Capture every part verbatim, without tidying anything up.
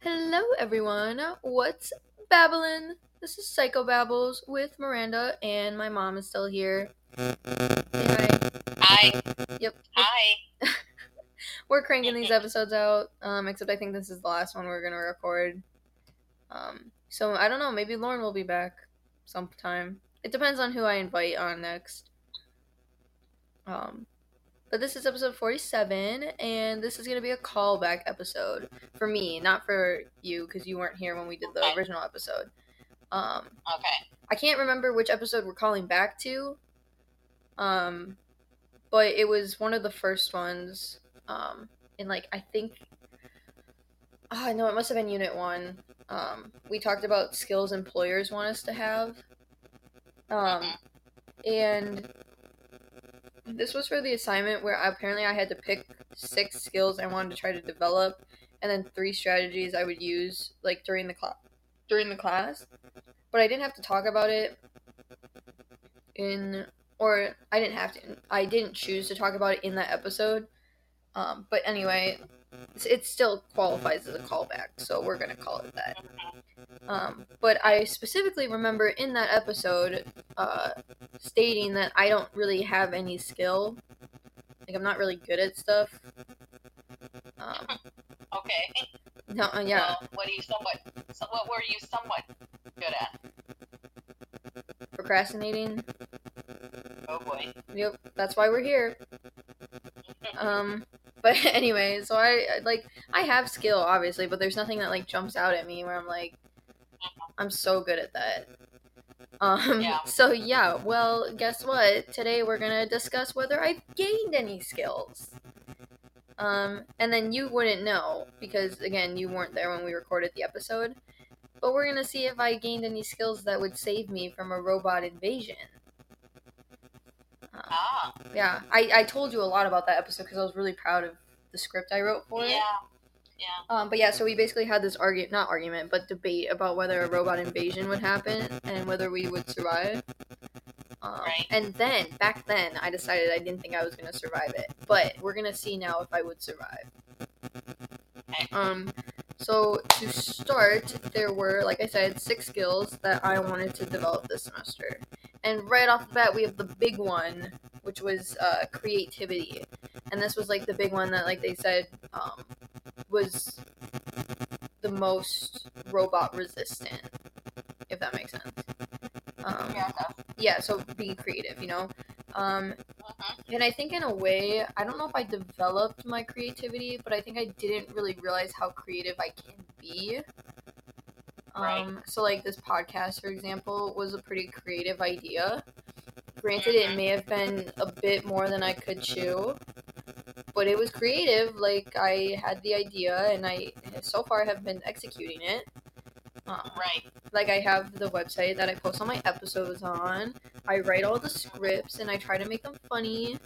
Hello everyone, what's babbling? This is Psychobabbles with Miranda, and my mom is still here. Say hi. Hi. Yep. Hi. We're cranking these episodes out, um, except I think this is the last one we're going to record. Um, so, I don't know, maybe Lauren will be back sometime. It depends on who I invite on next. Um... But this is episode forty-seven, and this is going to be a callback episode for me, not for you, because you weren't here when we did the okay. original episode. Um, okay. I can't remember which episode we're calling back to, um, but it was one of the first ones, um, in, like, I think, oh, no, it must have been Unit one. Um, we talked about skills employers want us to have, um, and... This was for the assignment where apparently I had to pick six skills I wanted to try to develop, and then three strategies I would use like during the class. During the class, but I didn't have to talk about it. In or I didn't have to. I didn't choose to talk about it in that episode. Um, but anyway, it still qualifies as a callback, so we're gonna call it that. Um, but I specifically remember in that episode uh, stating that I don't really have any skill. Like, I'm not really good at stuff. Um, okay. No, uh, yeah. Well, what are you somewhat, so what were you somewhat good at? Procrastinating. Oh boy. Yep, that's why we're here. um, but anyway, so I, like, I have skill, obviously, but there's nothing that, like, jumps out at me where I'm like, I'm so good at that. Um, yeah. So, yeah, well, guess what? Today we're going to discuss whether I've gained any skills. Um, and then you wouldn't know, because, again, you weren't there when we recorded the episode. But we're going to see if I gained any skills that would save me from a robot invasion. Um, ah. Yeah, I, I told you a lot about that episode because I was really proud of the script I wrote for it. Yeah. Yeah. Um, but yeah, so we basically had this argument, not argument, but debate about whether a robot invasion would happen and whether we would survive. Um, right. And then, back then, I decided I didn't think I was going to survive it. But we're going to see now if I would survive. Okay. Um, so, to start, there were, like I said, six skills that I wanted to develop this semester. And right off the bat, we have the big one, which was uh, creativity. And this was, like, the big one that, like they said, um... was the most robot resistant, if that makes sense. Um, yeah. Yeah, so being creative, you know? Um, and I think in a way, I don't know if I developed my creativity, but I think I didn't really realize how creative I can be. Um, right. So, like, this podcast, for example, was a pretty creative idea. Granted, it may have been a bit more than I could chew, but it was creative. Like, I had the idea, and I so far have been executing it. Um, right. Like, I have the website that I post all my episodes on. I write all the scripts, and I try to make them funny.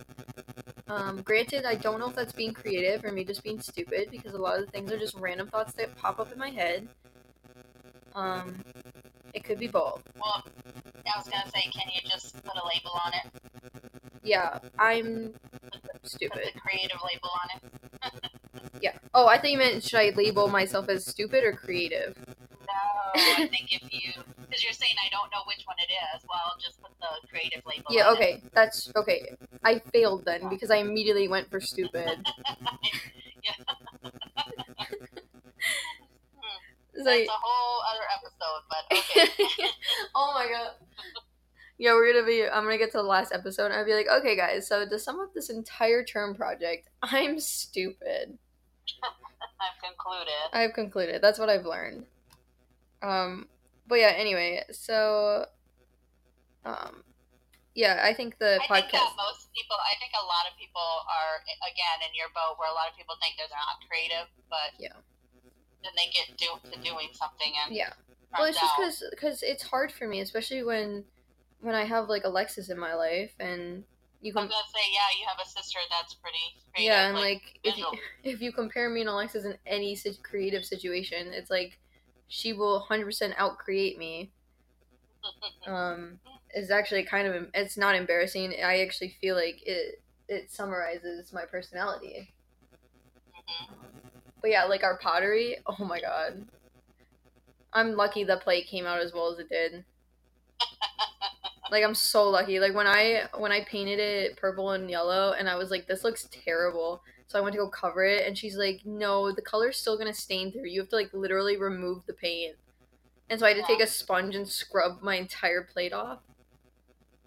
Um, granted, I don't know if that's being creative or me just being stupid, because a lot of the things are just random thoughts that pop up in my head. Um, it could be both. Well, I was gonna say, can you just put a label on it? Yeah, I'm... stupid. Put the creative label on it. Yeah. Oh, I thought you meant should I label myself as stupid or creative? No, I think if you, because you're saying I don't know which one it is, well, just put the creative label. Yeah. On okay, it. That's okay. I failed then because I immediately went for stupid. Yeah. hmm. That's like, a whole other episode, but okay. Oh my god. Yeah, we're gonna be, I'm gonna get to the last episode, and I'll be like, okay, guys, so to sum up this entire term project, I'm stupid. I've concluded. I've concluded. That's what I've learned. Um, but yeah, anyway, so, um, yeah, I think the I podcast. I think that most people, I think a lot of people are, again, in your boat, where a lot of people think they're not creative, but yeah, then they get duped to doing something, and yeah. Well, it's out. Just because it's hard for me, especially when... When I have, like, Alexis in my life, and you can... I was going to say, yeah, you have a sister that's pretty creative. Yeah, and, like, like if, you, if you compare me and Alexis in any creative situation, it's, like, she will one hundred percent out-create me. um, it's actually kind of... It's not embarrassing. I actually feel like it, it summarizes my personality. Mm-hmm. But yeah, like our pottery, oh my god. I'm lucky the plate came out as well as it did. Like, I'm so lucky. Like, when I when I painted it purple and yellow, and I was like, this looks terrible. So I went to go cover it, and she's like, no, the color's still going to stain through. You have to, like, literally remove the paint. And so I had to take a sponge and scrub my entire plate off.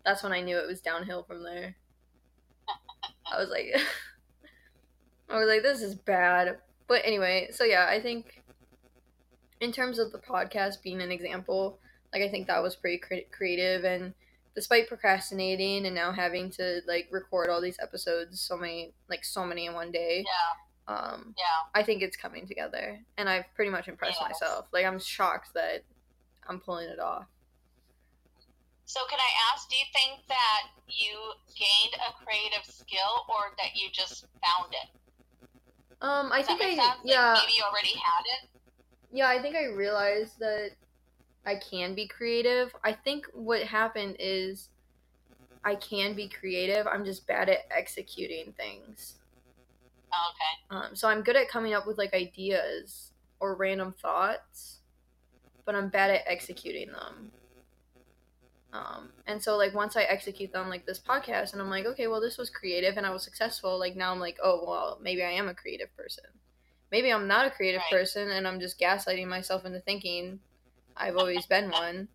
That's when I knew it was downhill from there. I was like, I was like, this is bad. But anyway, so yeah, I think in terms of the podcast being an example, like, I think that was pretty cre- creative, and despite procrastinating and now having to, like, record all these episodes, so many, like, so many in one day. Yeah. Um, yeah. I think it's coming together, and I've pretty much impressed yes. myself. Like, I'm shocked that I'm pulling it off. So can I ask, do you think that you gained a creative skill, or that you just found it? Um, I Does think I, sense? yeah. Like, maybe you already had it? Yeah, I think I realized that I can be creative. I think what happened is I can be creative. I'm just bad at executing things. Oh, okay. Um, so I'm good at coming up with, like, ideas or random thoughts, but I'm bad at executing them. Um, and so, like, once I execute them, like, this podcast, and I'm like, okay, well, this was creative and I was successful. Like, now I'm like, oh, well, maybe I am a creative person. Maybe I'm not a creative right. person, and I'm just gaslighting myself into thinking I've always been one,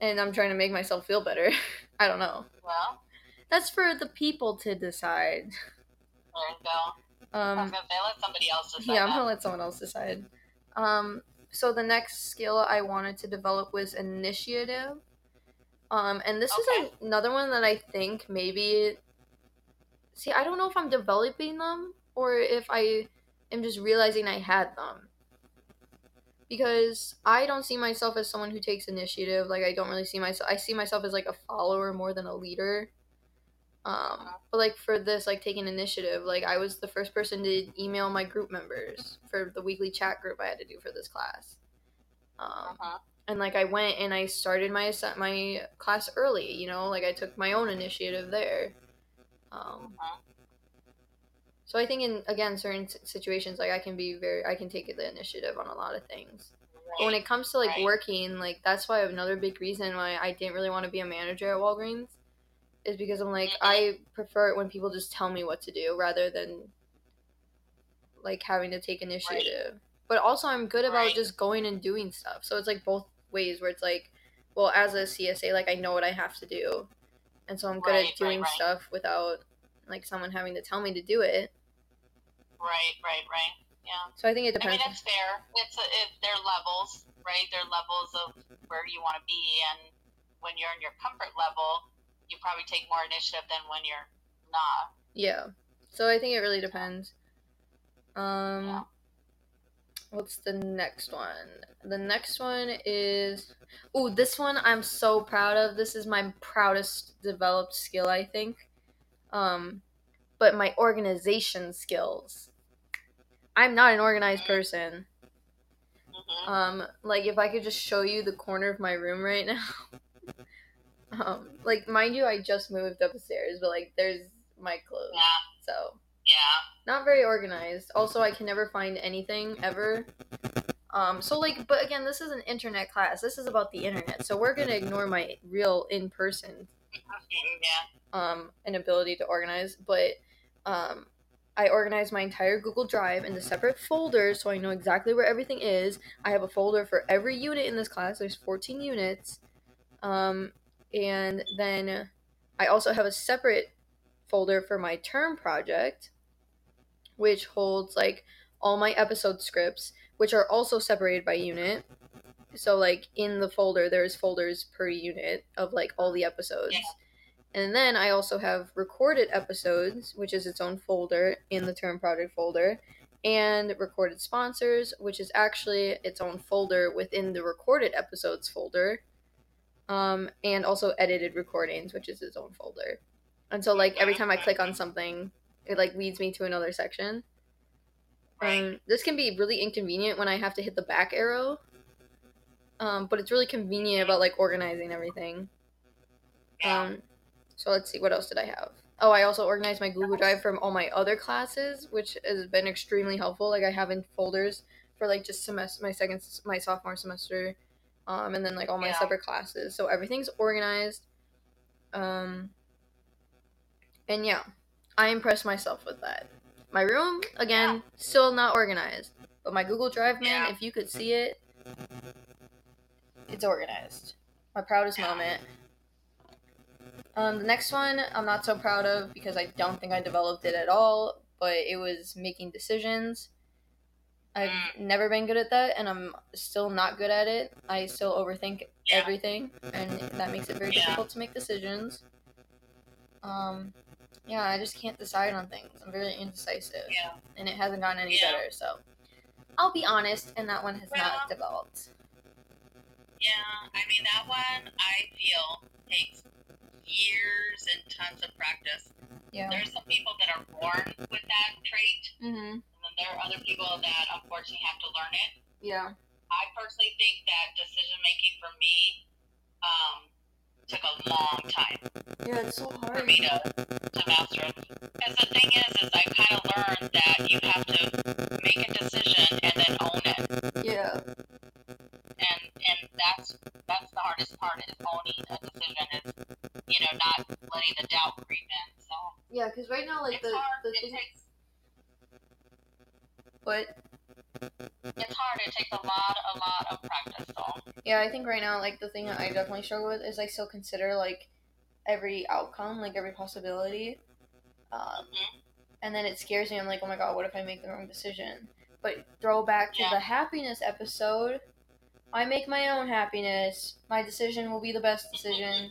and I'm trying to make myself feel better. I don't know. Well, that's for the people to decide. There you go. Um, I'm gonna let somebody else decide. Yeah, I'm gonna let someone else decide. Um, so the next skill I wanted to develop was initiative. Um, and this okay. is a, another one that I think maybe. See, I don't know if I'm developing them or if I am just realizing I had them. Because I don't see myself as someone who takes initiative. Like, I don't really see myself. I see myself as, like, a follower more than a leader. Um, but, like, for this, like, taking initiative, like, I was the first person to email my group members for the weekly chat group I had to do for this class. Um, uh-huh. And, like, I went and I started my my class early, you know? Like, I took my own initiative there. Um, uh-huh. So I think in, again, certain situations, like, I can be very, I can take the initiative on a lot of things. Right. But when it comes to, like, right. working, like, that's why another big reason why I didn't really want to be a manager at Walgreens is because I'm like, I prefer it when people just tell me what to do rather than, like, having to take initiative. Right. But also I'm good about right. just going and doing stuff. So it's, like, both ways where it's, like, well, as a C S A, like, I know what I have to do. And so I'm good right, at doing right, right. stuff without, like, someone having to tell me to do it. Right, right, right. Yeah. So I think it depends. I mean, it's fair. It's a, it, they're levels, right? They're levels of where you want to be, and when you're in your comfort level, you probably take more initiative than when you're not. Yeah. So I think it really depends. Um, yeah. What's the next one? The next one is, ooh, this one I'm so proud of. This is my proudest developed skill, I think. Um, but my organization skills. I'm not an organized person. Mm-hmm. Um, like, if I could just show you the corner of my room right now. um, like, mind you, I just moved upstairs, but, like, there's my clothes. Yeah. So. Yeah. Not very organized. Also, I can never find anything, ever. Um, so, like, but again, this is an internet class. This is about the internet. So we're going to ignore my real in-person yeah. um, an ability to organize, but um, I organize my entire Google Drive into separate folders so I know exactly where everything is. I have a folder for every unit in this class. There's fourteen units. Um, and then I also have a separate folder for my term project, which holds, like, all my episode scripts, which are also separated by unit. So, like, in the folder, there's folders per unit of, like, all the episodes. Yeah. And then I also have recorded episodes, which is its own folder in the term project folder, and recorded sponsors, which is actually its own folder within the recorded episodes folder, um, and also edited recordings, which is its own folder. And so, like, every time I click on something, it, like, leads me to another section. Um, this can be really inconvenient when I have to hit the back arrow. Um, but it's really convenient about, like, organizing everything. Um, so let's see, what else did I have? Oh, I also organized my Google Drive from all my other classes, which has been extremely helpful. Like, I have in folders for, like, just semester, my second, my sophomore semester, um, and then, like, all my yeah. separate classes. So everything's organized. Um, and, yeah, I impressed myself with that. My room, again, yeah. still not organized. But my Google Drive, man, yeah. if you could see it, it's organized. My proudest yeah. moment. Um, the next one I'm not so proud of because I don't think I developed it at all, but it was making decisions. I've mm. never been good at that, and I'm still not good at it. I still overthink yeah. everything, and that makes it very yeah. difficult to make decisions. Um, yeah, I just can't decide on things. I'm very indecisive, yeah. and it hasn't gotten any yeah. better, so I'll be honest, and that one has well, not developed. Yeah, I mean, that one, I feel, takes years and tons of practice. Yeah. There's some people that are born with that trait, mm-hmm. and then there are other people that unfortunately have to learn it. Yeah. I personally think that decision making for me um, took a long time. Yeah, it's so hard for me to, to master it. Because the thing is, is I kind of learned that you have to make a decision and then own it. Yeah. And and that's that's the hardest part is owning a decision. Is you know, not letting the doubt creep in. So yeah, because right now, like, it's the, hard. the it thing... takes. What? It's hard. It takes a lot, a lot of practice. So yeah, I think right now, like, the thing that I definitely struggle with is I still consider, like, every outcome, like every possibility, um, mm-hmm. and then it scares me. I'm like, oh my god, what if I make the wrong decision? But throw back to yeah. the happiness episode. I make my own happiness. My decision will be the best decision.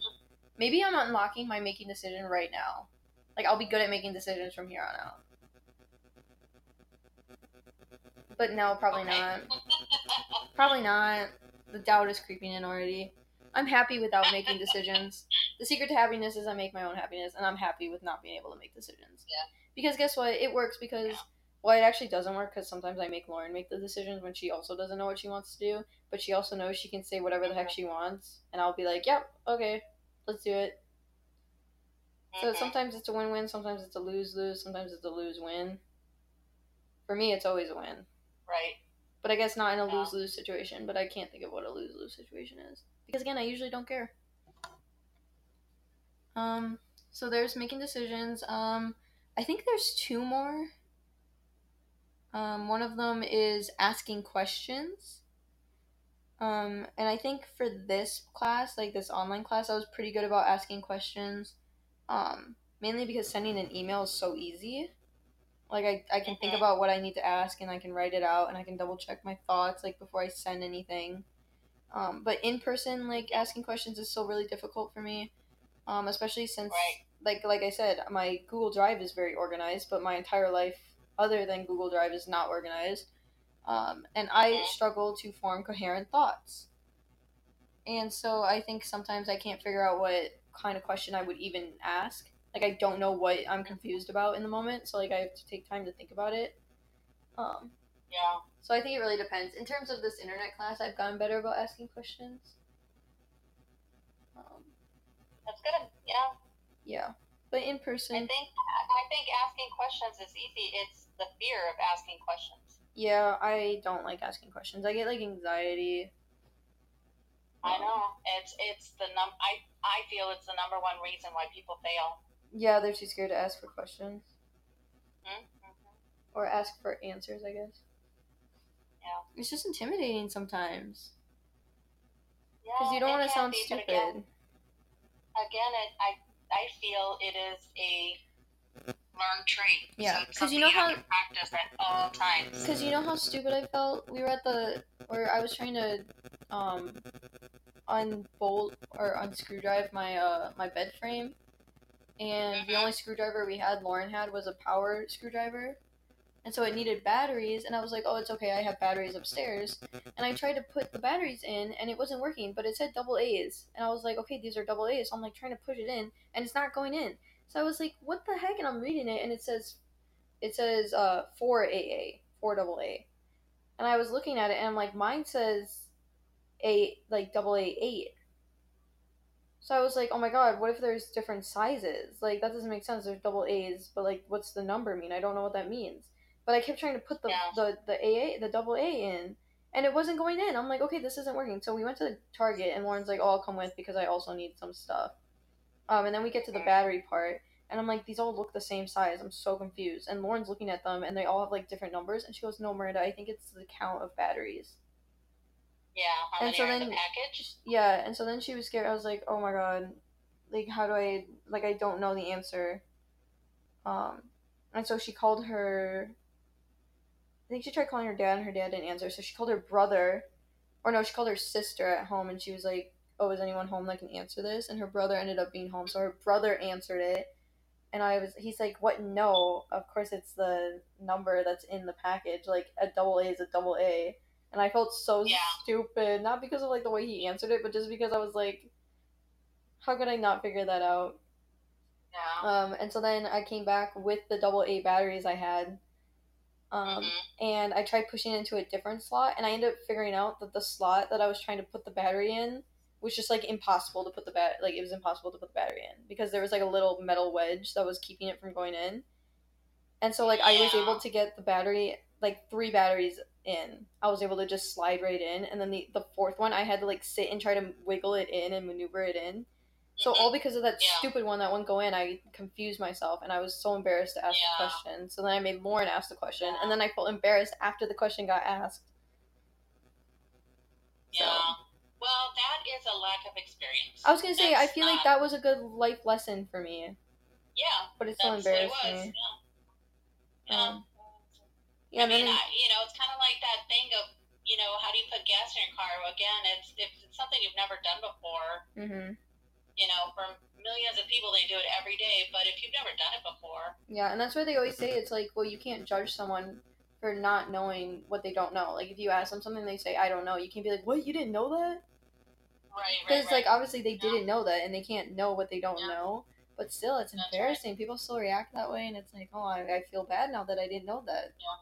Maybe I'm unlocking my making decision right now. Like, I'll be good at making decisions from here on out. But no, probably okay. not. Probably not. The doubt is creeping in already. I'm happy without making decisions. The secret to happiness is I make my own happiness, and I'm happy with not being able to make decisions. Yeah. Because guess what? It works because, yeah. well, it actually doesn't work because sometimes I make Lauren make the decisions when she also doesn't know what she wants to do, but she also knows she can say whatever the heck she wants, and I'll be like, yep, okay, let's do it. So sometimes it's a win-win, sometimes it's a lose-lose, sometimes it's a lose-win. For me, it's always a win. Right. But I guess not in a yeah. lose-lose situation, but I can't think of what a lose-lose situation is. Because, again, I usually don't care. Um. So there's making decisions. Um. I think there's two more. Um. One of them is asking questions. Um, and I think for this class, like this online class, I was pretty good about asking questions, um, mainly because sending an email is so easy. Like, I, I can think about what I need to ask, and I can write it out, and I can double check my thoughts, like, before I send anything. Um, but in person, like, asking questions is still really difficult for me, um, especially since, like, like I said, my Google Drive is very organized, but my entire life other than Google Drive is not organized. Um, and I struggle to form coherent thoughts. And so I think sometimes I can't figure out what kind of question I would even ask. Like, I don't know what I'm confused about in the moment, so, like, I have to take time to think about it. Um, yeah. So I think it really depends. In terms of this internet class, I've gotten better about asking questions. Um, That's good. Yeah. Yeah. But in person... I think, I think asking questions is easy. It's the fear of asking questions. Yeah, I don't like asking questions. I get, like, anxiety. I know. It's it's the num. I I feel it's the number one reason why people fail. Yeah, they're too scared to ask for questions. Mm-hmm. Or ask for answers, I guess. Yeah. It's just intimidating sometimes. Yeah. Because you don't want to sound be, stupid. Again, again it, I I feel it is a learn trait. Yeah, because so you know how you practice at all times. Because you know how stupid I felt. We were at the where I was trying to um unbolt or unscrew drive my uh my bed frame, and mm-hmm. the only screwdriver we had, Lauren had, was a power screwdriver, and so it needed batteries. And I was like, oh, it's okay, I have batteries upstairs. And I tried to put the batteries in, and it wasn't working. But it said double A's, and I was like, okay, these are double A's. So I'm like trying to push it in, and it's not going in. So I was like, what the heck? And I'm reading it, and it says, it says uh, four A A, four double A. And I was looking at it, and I'm like, mine says A, like double A eight. So I was like, oh my god, what if there's different sizes? Like, that doesn't make sense. There's double A's, but like, what's the number mean? I don't know what that means. But I kept trying to put the yeah. the the A A, the double A in, and it wasn't going in. I'm like, okay, this isn't working. So we went to the Target, and Lauren's like, oh, I'll come with because I also need some stuff. Um, and then we get to the battery part, and I'm like, these all look the same size. I'm so confused. And Lauren's looking at them, and they all have like different numbers. And she goes, no, Miranda, I think it's the count of batteries. Yeah, how many so are in the package? Yeah, and so then she was scared. I was like, oh my god, like, how do I, like, I don't know the answer. Um, and so she called her, I think she tried calling her dad, and her dad didn't answer. So she called her brother, or no, she called her sister at home, and she was like, oh, is anyone home that can answer this? And her brother ended up being home, so her brother answered it. And I was, he's like, what, no, of course it's the number that's in the package. Like, a double A is a double A. And I felt so yeah. stupid, not because of, like, the way he answered it, but just because I was like, how could I not figure that out? Yeah. Um, and so then I came back with the double A batteries I had, um, mm-hmm. and I tried pushing it into a different slot, and I ended up figuring out that the slot that I was trying to put the battery in was just, like, impossible to put the bat, like, it was impossible to put the battery in, because there was, like, a little metal wedge that was keeping it from going in. And so, like, yeah. I was able to get the battery, like, three batteries in. I was able to just slide right in, and then the, the fourth one I had to like sit and try to wiggle it in and maneuver it in. So mm-hmm. all because of that yeah. stupid one that wouldn't go in, I confused myself, and I was so embarrassed to ask yeah. the question. So then I made Lauren ask the question, yeah. and then I felt embarrassed after the question got asked. Yeah. So. Well, that is a lack of experience. I was gonna say, that's I feel not... like that was a good life lesson for me. Yeah. But it still embarrassed it was. me. Yeah. yeah. Um, Yeah, I mean, I, you know, it's kind of like that thing of, you know, how do you put gas in your car? Well, again, it's, if it's something you've never done before, mm-hmm. you know, for millions of people, they do it every day. But if you've never done it before. Yeah, and that's why they always say it's like, well, you can't judge someone for not knowing what they don't know. Like, if you ask them something, they say, I don't know. You can't be like, what? You didn't know that? Right, right, Because, right. like, obviously they no. didn't know that, and they can't know what they don't no. know. But still, it's that's embarrassing. Right. People still react that way, and it's like, oh, I, I feel bad now that I didn't know that. Yeah.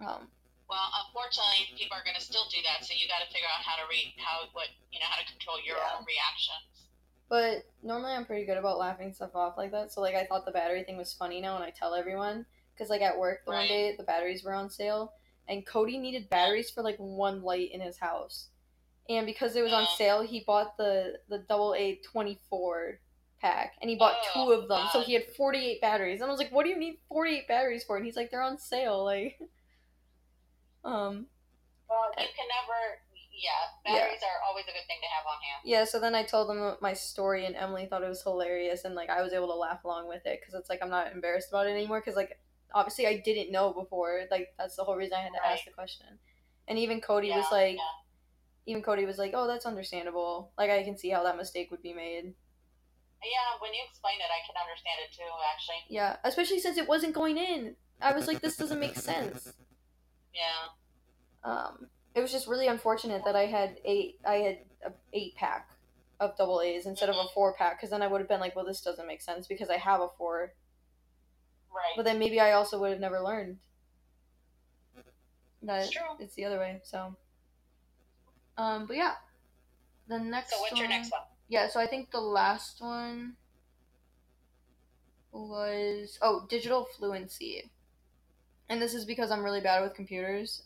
Um, well, unfortunately, people are going to still do that, so you got to figure out how to re- how what you know how to control your yeah. own reactions. But normally, I'm pretty good about laughing stuff off like that. So, like, I thought the battery thing was funny now, and I tell everyone because, like, at work the right. one day the batteries were on sale, and Cody needed batteries for like one light in his house, and because it was on sale, he bought the the double A twenty-four pack, and he bought oh, two of them, God. so he had forty-eight batteries. And I was like, "What do you need forty-eight batteries for?" And he's like, "They're on sale, like." Um, well, you can never, yeah, batteries yeah. are always a good thing to have on hand. Yeah, so then I told them my story, and Emily thought it was hilarious, and, like, I was able to laugh along with it, because it's, like, I'm not embarrassed about it anymore, because, like, obviously I didn't know before, like, that's the whole reason I had to right. ask the question. And even Cody yeah, was, like, yeah. even Cody was, like, oh, that's understandable, like, I can see how that mistake would be made. Yeah, when you explain it, I can understand it, too, actually. Yeah, especially since it wasn't going in. I was like, this doesn't make sense. Yeah. Um, it was just really unfortunate that I had eight, I had a eight pack of double A's instead mm-hmm. of a four pack. Cause then I would have been like, well, this doesn't make sense because I have a four. Right. But then maybe I also would have never learned that it's, true. it's the other way. So, um, but yeah, the next one. So what's one, your next one? Yeah. So I think the last one was, oh, digital fluency. And this is because I'm really bad with computers,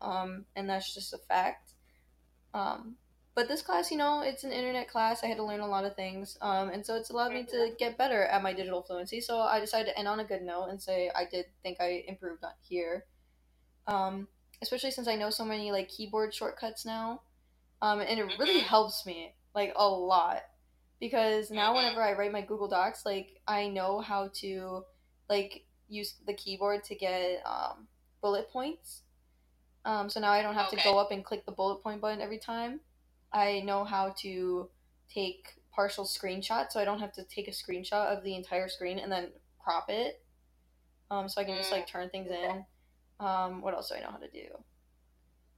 um, and that's just a fact. Um, but this class, you know, it's an internet class. I had to learn a lot of things, um, and so it's allowed me to get better at my digital fluency. So I decided to end on a good note and say I did think I improved on here, um, especially since I know so many, like, keyboard shortcuts now, um, and it really helps me, like, a lot, because now whenever I write my Google Docs, like, I know how to, like, use the keyboard to get um, bullet points. Um, so now I don't have okay. to go up and click the bullet point button every time. I know how to take partial screenshots, so I don't have to take a screenshot of the entire screen and then crop it. Um, so I can just, like, turn things in. Um, what else do I know how to do?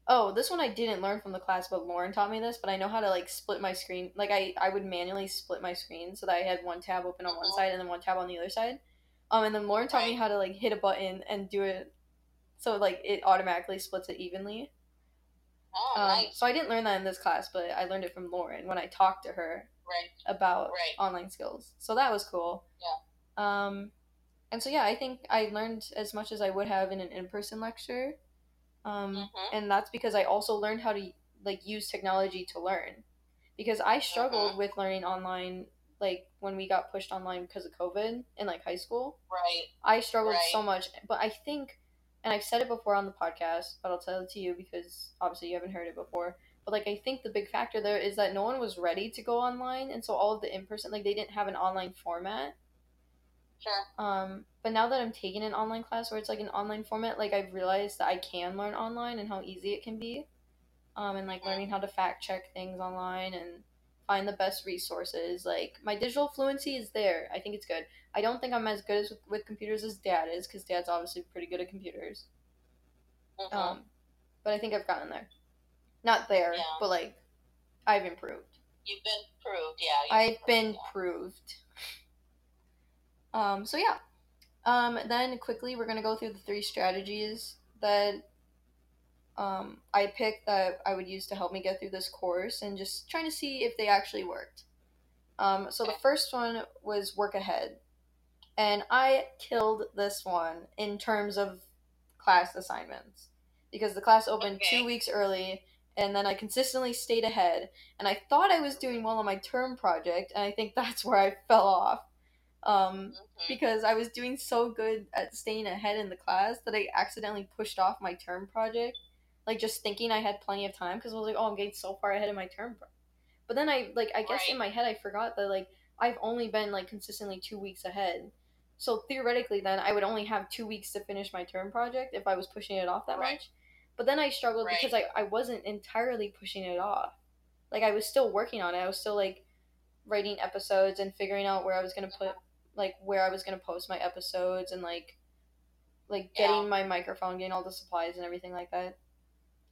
Oh, this one I didn't learn from the class, but Lauren taught me this, but I know how to, like, split my screen. Like, I, I would manually split my screen so that I had one tab open on one side and then one tab on the other side. Um, and then Lauren taught me how to, like, hit a button and do it so, like, it automatically splits it evenly. Oh, um, nice. So I didn't learn that in this class, but I learned it from Lauren when I talked to her right. about right. online skills. So that was cool. Yeah. Um, and so, yeah, I think I learned as much as I would have in an in-person lecture. Um, mm-hmm. And that's because I also learned how to, like, use technology to learn. Because I struggled mm-hmm. with learning online, like, when we got pushed online because of COVID in, like, high school. Right. I struggled right. so much. But I think... And I've said it before on the podcast, but I'll tell it to you because obviously you haven't heard it before. But, like, I think the big factor there is that no one was ready to go online. And so all of the in-person, like, they didn't have an online format. Sure. Um, but now that I'm taking an online class where it's, like, an online format, like, I've realized that I can learn online and how easy it can be. Um, and, like, yeah. learning how to fact-check things online and find the best resources. Like, my digital fluency is there. I think it's good. I don't think I'm as good as with, with computers as Dad is, because Dad's obviously pretty good at computers. Mm-hmm. Um, but I think I've gotten there. Not there, yeah. but, like, I've improved. You've been proved, yeah. I've improved, been yeah. proved. Um, so, yeah. Um, then, quickly, we're going to go through the three strategies that Um, I picked that I would use to help me get through this course and just trying to see if they actually worked. Um, so the first one was work ahead. And I killed this one in terms of class assignments because the class opened okay. two weeks early and then I consistently stayed ahead. And I thought I was doing well on my term project, and I think that's where I fell off. Um, okay. because I was doing so good at staying ahead in the class that I accidentally pushed off my term project. Like, just thinking I had plenty of time, because I was like, oh, I'm getting so far ahead of my term. But then I, like, I guess right. in my head I forgot that, like, I've only been, like, consistently two weeks ahead. So, theoretically, then, I would only have two weeks to finish my term project if I was pushing it off that right. much. But then I struggled right. because I, I wasn't entirely pushing it off. Like, I was still working on it. I was still, like, writing episodes and figuring out where I was going to put, like, where I was going to post my episodes and, like, like getting yeah. my microphone, getting all the supplies and everything like that.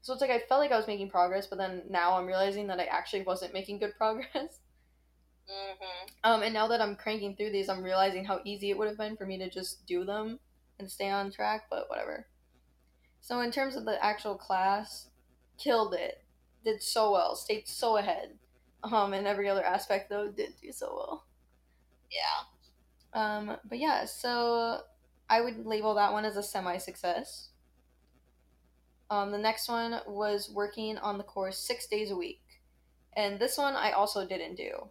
So it's like I felt like I was making progress, but then now I'm realizing that I actually wasn't making good progress. Mm-hmm. Um, and now that I'm cranking through these, I'm realizing how easy it would have been for me to just do them and stay on track, but whatever. So in terms of the actual class, killed it. Did so well. Stayed so ahead. Um, in every other aspect, though, did do so well. Yeah. Um, but yeah, so I would label that one as a semi-success. Um, the next one was working on the course six days a week. And this one I also didn't do.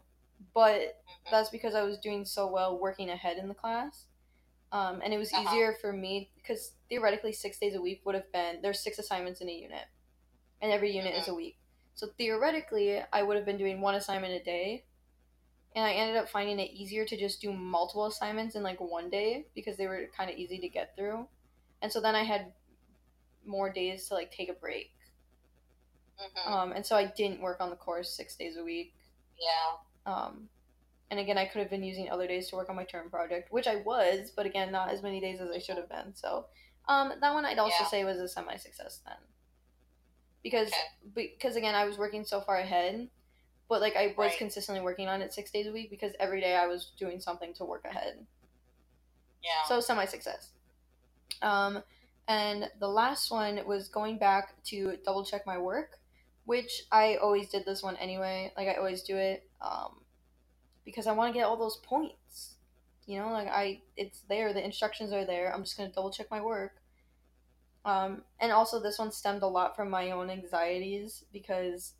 But that's because I was doing so well working ahead in the class. Um, and it was uh-huh. easier for me because theoretically six days a week would have been, there's six assignments in a unit. And every unit uh-huh. is a week. So theoretically, I would have been doing one assignment a day. And I ended up finding it easier to just do multiple assignments in like one day because they were kind of easy to get through. And so then I had more days to like take a break mm-hmm. um and so I didn't work on the course six days a week yeah um and again I could have been using other days to work on my term project, which I was, but again not as many days as I should have been. So um that one I'd also yeah. say was a semi-success then, because okay. because again I was working so far ahead, but like I was right. consistently working on it six days a week because every day I was doing something to work ahead. Yeah, so semi-success. um And the last one was going back to double check my work, which I always did this one anyway. Like I always do it um, because I want to get all those points, you know, like I, it's there. The instructions are there. I'm just going to double check my work. Um, and also this one stemmed a lot from my own anxieties because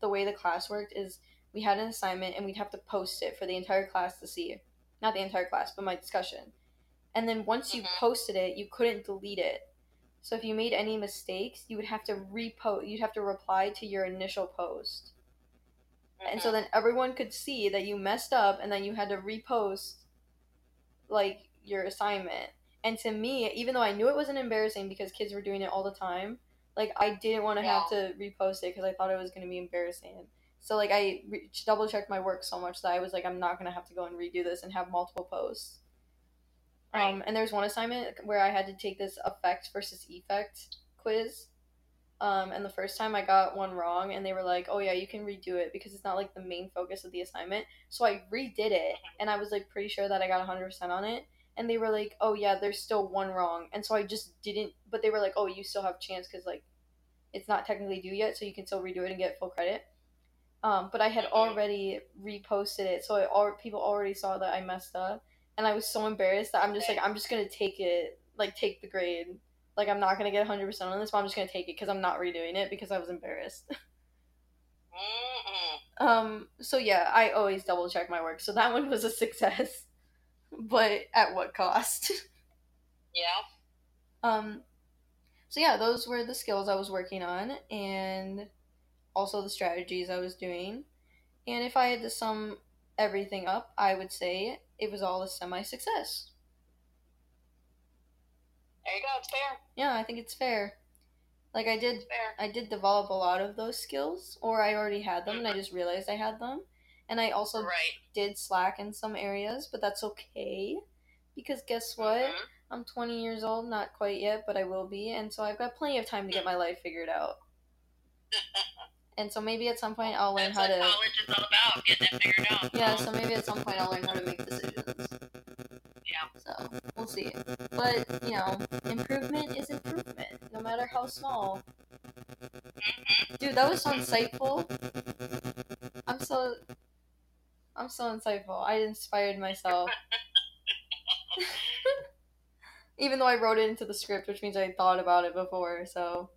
the way the class worked is we had an assignment and we'd have to post it for the entire class to see. Not the entire class, but my discussion. And then once you mm-hmm. posted it, you couldn't delete it. So if you made any mistakes, you would have to repost. You'd have to reply to your initial post. Mm-hmm. And so then everyone could see that you messed up and then you had to repost, like, your assignment. And to me, even though I knew it wasn't embarrassing because kids were doing it all the time, like, I didn't want to yeah. have to repost it because I thought it was going to be embarrassing. So, like, I re- double-checked my work so much that I was like, I'm not going to have to go and redo this and have multiple posts. Um, and there's one assignment where I had to take this effect versus effect quiz. Um, and the first time I got one wrong and they were like, oh yeah, you can redo it because it's not like the main focus of the assignment. So I redid it and I was like pretty sure that I got one hundred percent on it. And they were like, oh yeah, there's still one wrong. And so I just didn't, but they were like, oh, you still have a chance because like it's not technically due yet, so you can still redo it and get full credit. Um, but I had already reposted it, so it all, people already saw that I messed up, and I was so embarrassed that I'm just like, I'm just gonna take it, like take the grade, like I'm not gonna get one hundred percent on this, but I'm just gonna take it because I'm not redoing it because I was embarrassed. um. So yeah, I always double check my work, so that one was a success, but at what cost? Yeah. Um. So yeah, those were the skills I was working on, and also the strategies I was doing. And if I had to sum everything up, I would say it was all a semi-success. There you go, it's fair. Yeah, I think it's fair. Like I did I did develop a lot of those skills, or I already had them, mm-hmm. and I just realized I had them. And I also right. did slack in some areas, but that's okay. Because guess what? Mm-hmm. I'm twenty years old, not quite yet, but I will be, and so I've got plenty of time to get my life figured out. And so maybe at some point I'll learn That's how to. That's what college is all about, getting that figured out. Yeah, so maybe at some point I'll learn how to make decisions. Yeah. So we'll see. But you know, improvement is improvement, no matter how small. Mm-hmm. Dude, that was so insightful. I'm so, I'm so insightful. I inspired myself. Even though I wrote it into the script, which means I thought about it before, so.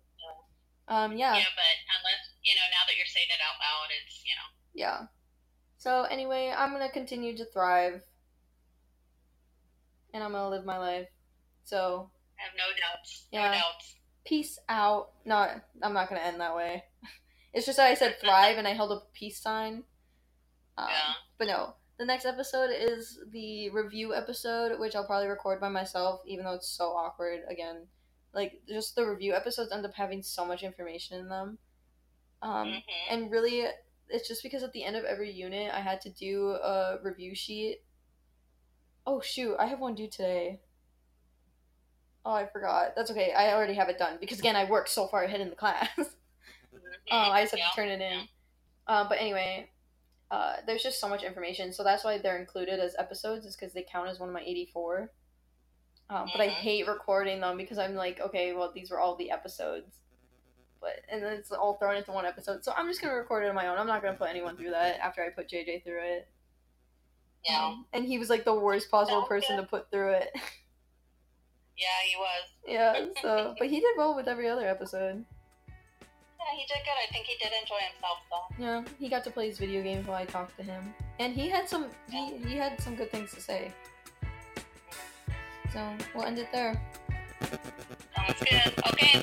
Um, yeah. Yeah, but unless, you know, now that you're saying it out loud, it's, you know. Yeah. So, anyway, I'm going to continue to thrive. And I'm going to live my life. So. I have no doubts. Yeah. No doubts. Peace out. No, I'm not going to end that way. It's just that I said thrive and I held up a peace sign. Um, yeah. But no. The next episode is the review episode, which I'll probably record by myself, even though it's so awkward again. Like, just the review episodes end up having so much information in them. Um, mm-hmm. And really, it's just because at the end of every unit, I had to do a review sheet. Oh, shoot. I have one due today. Oh, I forgot. That's okay. I already have it done. Because, again, I worked so far ahead in the class. oh, I just have yeah. to turn it in. Yeah. Uh, but anyway, uh, there's just so much information. So that's why they're included as episodes, is because they count as one of my eighty-four. Um, but I hate recording them because I'm like, okay, well, these were all the episodes. but And then it's all thrown into one episode. So I'm just going to record it on my own. I'm not going to put anyone through that after I put J J through it. Yeah. Um, and he was like the worst possible person good. to put through it. Yeah, he was. Yeah, so. But he did well with every other episode. Yeah, he did good. I think he did enjoy himself, though. Yeah, he got to play his video games while I talked to him. And he had some, yeah. he, he had some good things to say. So we'll end it there. Sounds good. Okay.